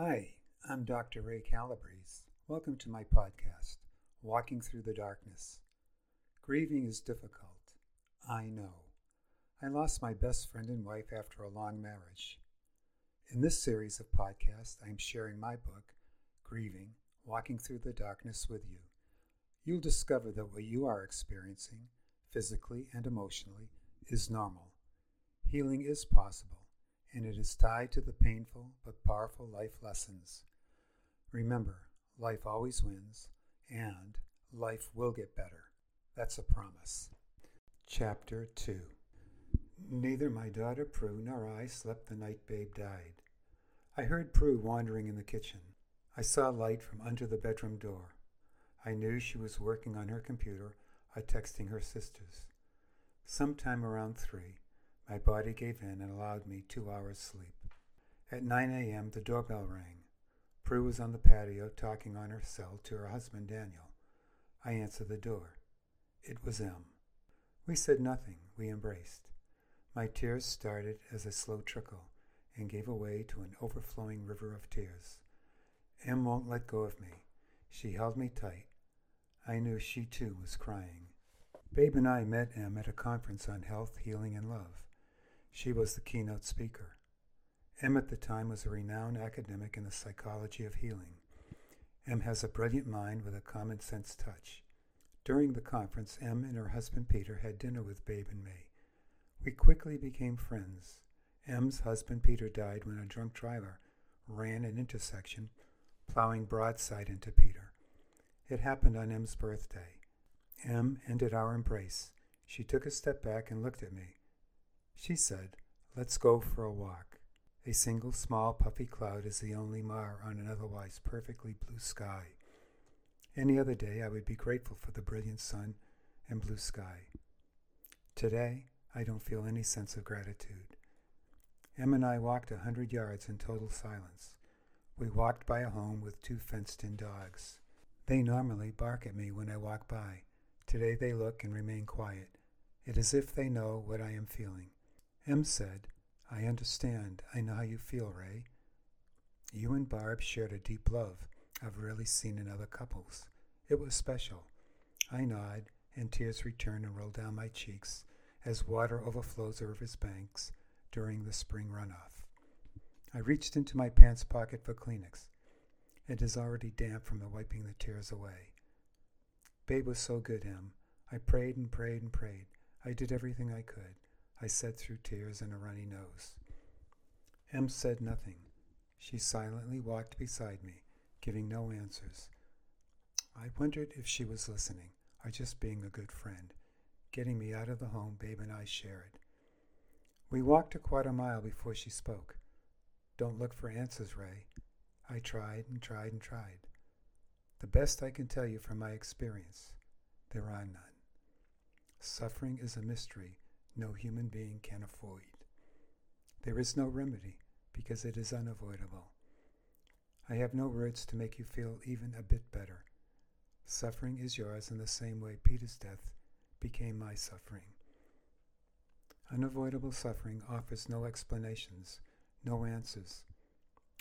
Hi, I'm Dr. Ray Calabrese. Welcome to my podcast, Walking Through the Darkness. Grieving is difficult. I know. I lost my best friend and wife after a long marriage. In this series of podcasts, I'm sharing my book, Grieving: Walking Through the Darkness, with you. You'll discover that what you are experiencing, physically and emotionally, is normal. Healing is possible, and it is tied to the painful but powerful life lessons. Remember, life always wins, and life will get better. That's a promise. Chapter 2. Neither my daughter Prue nor I slept the night Babe died. I heard Prue wandering in the kitchen. I saw light from under the bedroom door. I knew she was working on her computer or texting her sisters. Sometime around 3, my body gave in and allowed me 2 hours sleep. At 9 a.m., the doorbell rang. Prue was on the patio talking on her cell to her husband, Daniel. I answered the door. It was M. We said nothing. We embraced. My tears started as a slow trickle and gave way to an overflowing river of tears. M won't let go of me. She held me tight. I knew she, too, was crying. Babe and I met M at a conference on health, healing, and love. She was the keynote speaker. M at the time was a renowned academic in the psychology of healing. M has a brilliant mind with a common sense touch. During the conference, M and her husband Peter had dinner with Babe and me. We quickly became friends. M's husband Peter died when a drunk driver ran an intersection, plowing broadside into Peter. It happened on M's birthday. M ended our embrace. She took a step back and looked at me. She said, "Let's go for a walk." A single small puffy cloud is the only mar on an otherwise perfectly blue sky. Any other day I would be grateful for the brilliant sun and blue sky. Today, I don't feel any sense of gratitude. M and I walked 100 yards in total silence. We walked by a home with 2 fenced-in dogs. They normally bark at me when I walk by. Today they look and remain quiet. It is as if they know what I am feeling. M said, "I understand. I know how you feel, Ray. You and Barb shared a deep love I've rarely seen in other couples. It was special." I nod, and tears return and roll down my cheeks as water overflows the river's banks during the spring runoff. I reached into my pants pocket for Kleenex. It is already damp from the wiping the tears away. Babe was so good, Em. I prayed and prayed and prayed. I did everything I could, I said through tears and a runny nose. Em said nothing. She silently walked beside me, giving no answers. I wondered if she was listening, or just being a good friend, getting me out of the home Babe and I shared. We walked a 1/4 mile before she spoke. "Don't look for answers, Ray." I tried and tried and tried. "The best I can tell you from my experience, there are none. Suffering is a mystery no human being can avoid. There is no remedy because it is unavoidable. I have no words to make you feel even a bit better. Suffering is yours in the same way Peter's death became my suffering. Unavoidable suffering offers no explanations, no answers.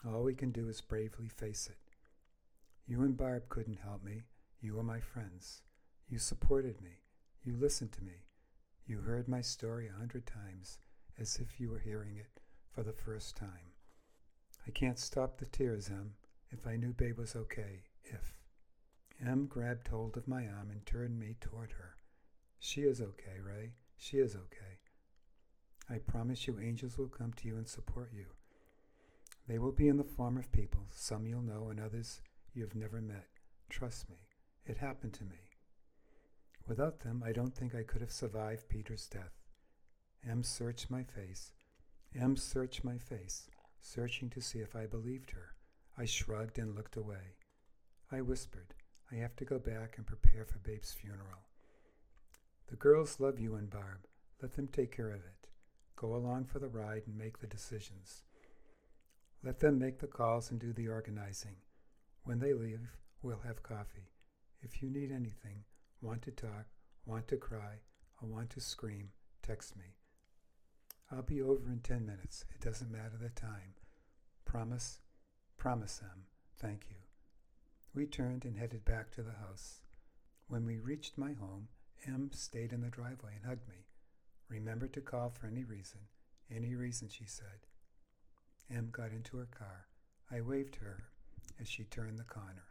All we can do is bravely face it. You and Barb couldn't help me. You were my friends. You supported me. You listened to me. You heard my story 100 times, as if you were hearing it for the first time. I can't stop the tears, Em. If I knew Babe was okay, if." Em grabbed hold of my arm and turned me toward her. "She is okay, Ray. She is okay. I promise you angels will come to you and support you. They will be in the form of people, some you'll know and others you've never met. Trust me, it happened to me. Without them, I don't think I could have survived Peter's death." M searched my face. M searched my face, searching to see if I believed her. I shrugged and looked away. I whispered, "I have to go back and prepare for Babe's funeral. The girls love you and Barb. Let them take care of it. Go along for the ride and make the decisions. Let them make the calls and do the organizing. When they leave, we'll have coffee. If you need anything, want to talk, want to cry, or want to scream, text me. I'll be over in 10 minutes. It doesn't matter the time. Promise, promise them, thank you. We turned and headed back to the house. When we reached my home, M stayed in the driveway and hugged me. Remember to call for any reason, she said. M got into her car. I waved to her as she turned the corner.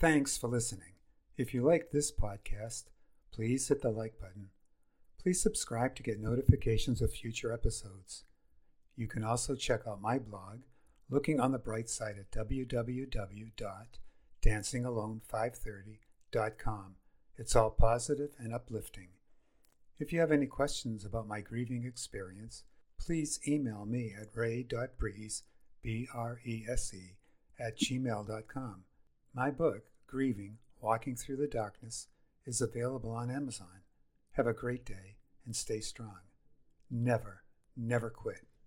Thanks for listening. If you like this podcast, please hit the like button. Please subscribe to get notifications of future episodes. You can also check out my blog, Looking on the Bright Side, at www.dancingalone530.com. It's all positive and uplifting. If you have any questions about my grieving experience, please email me at ray.brese@gmail.com. My book, Grieving: Walking Through the Darkness, is available on Amazon. Have a great day and stay strong. Never, never quit.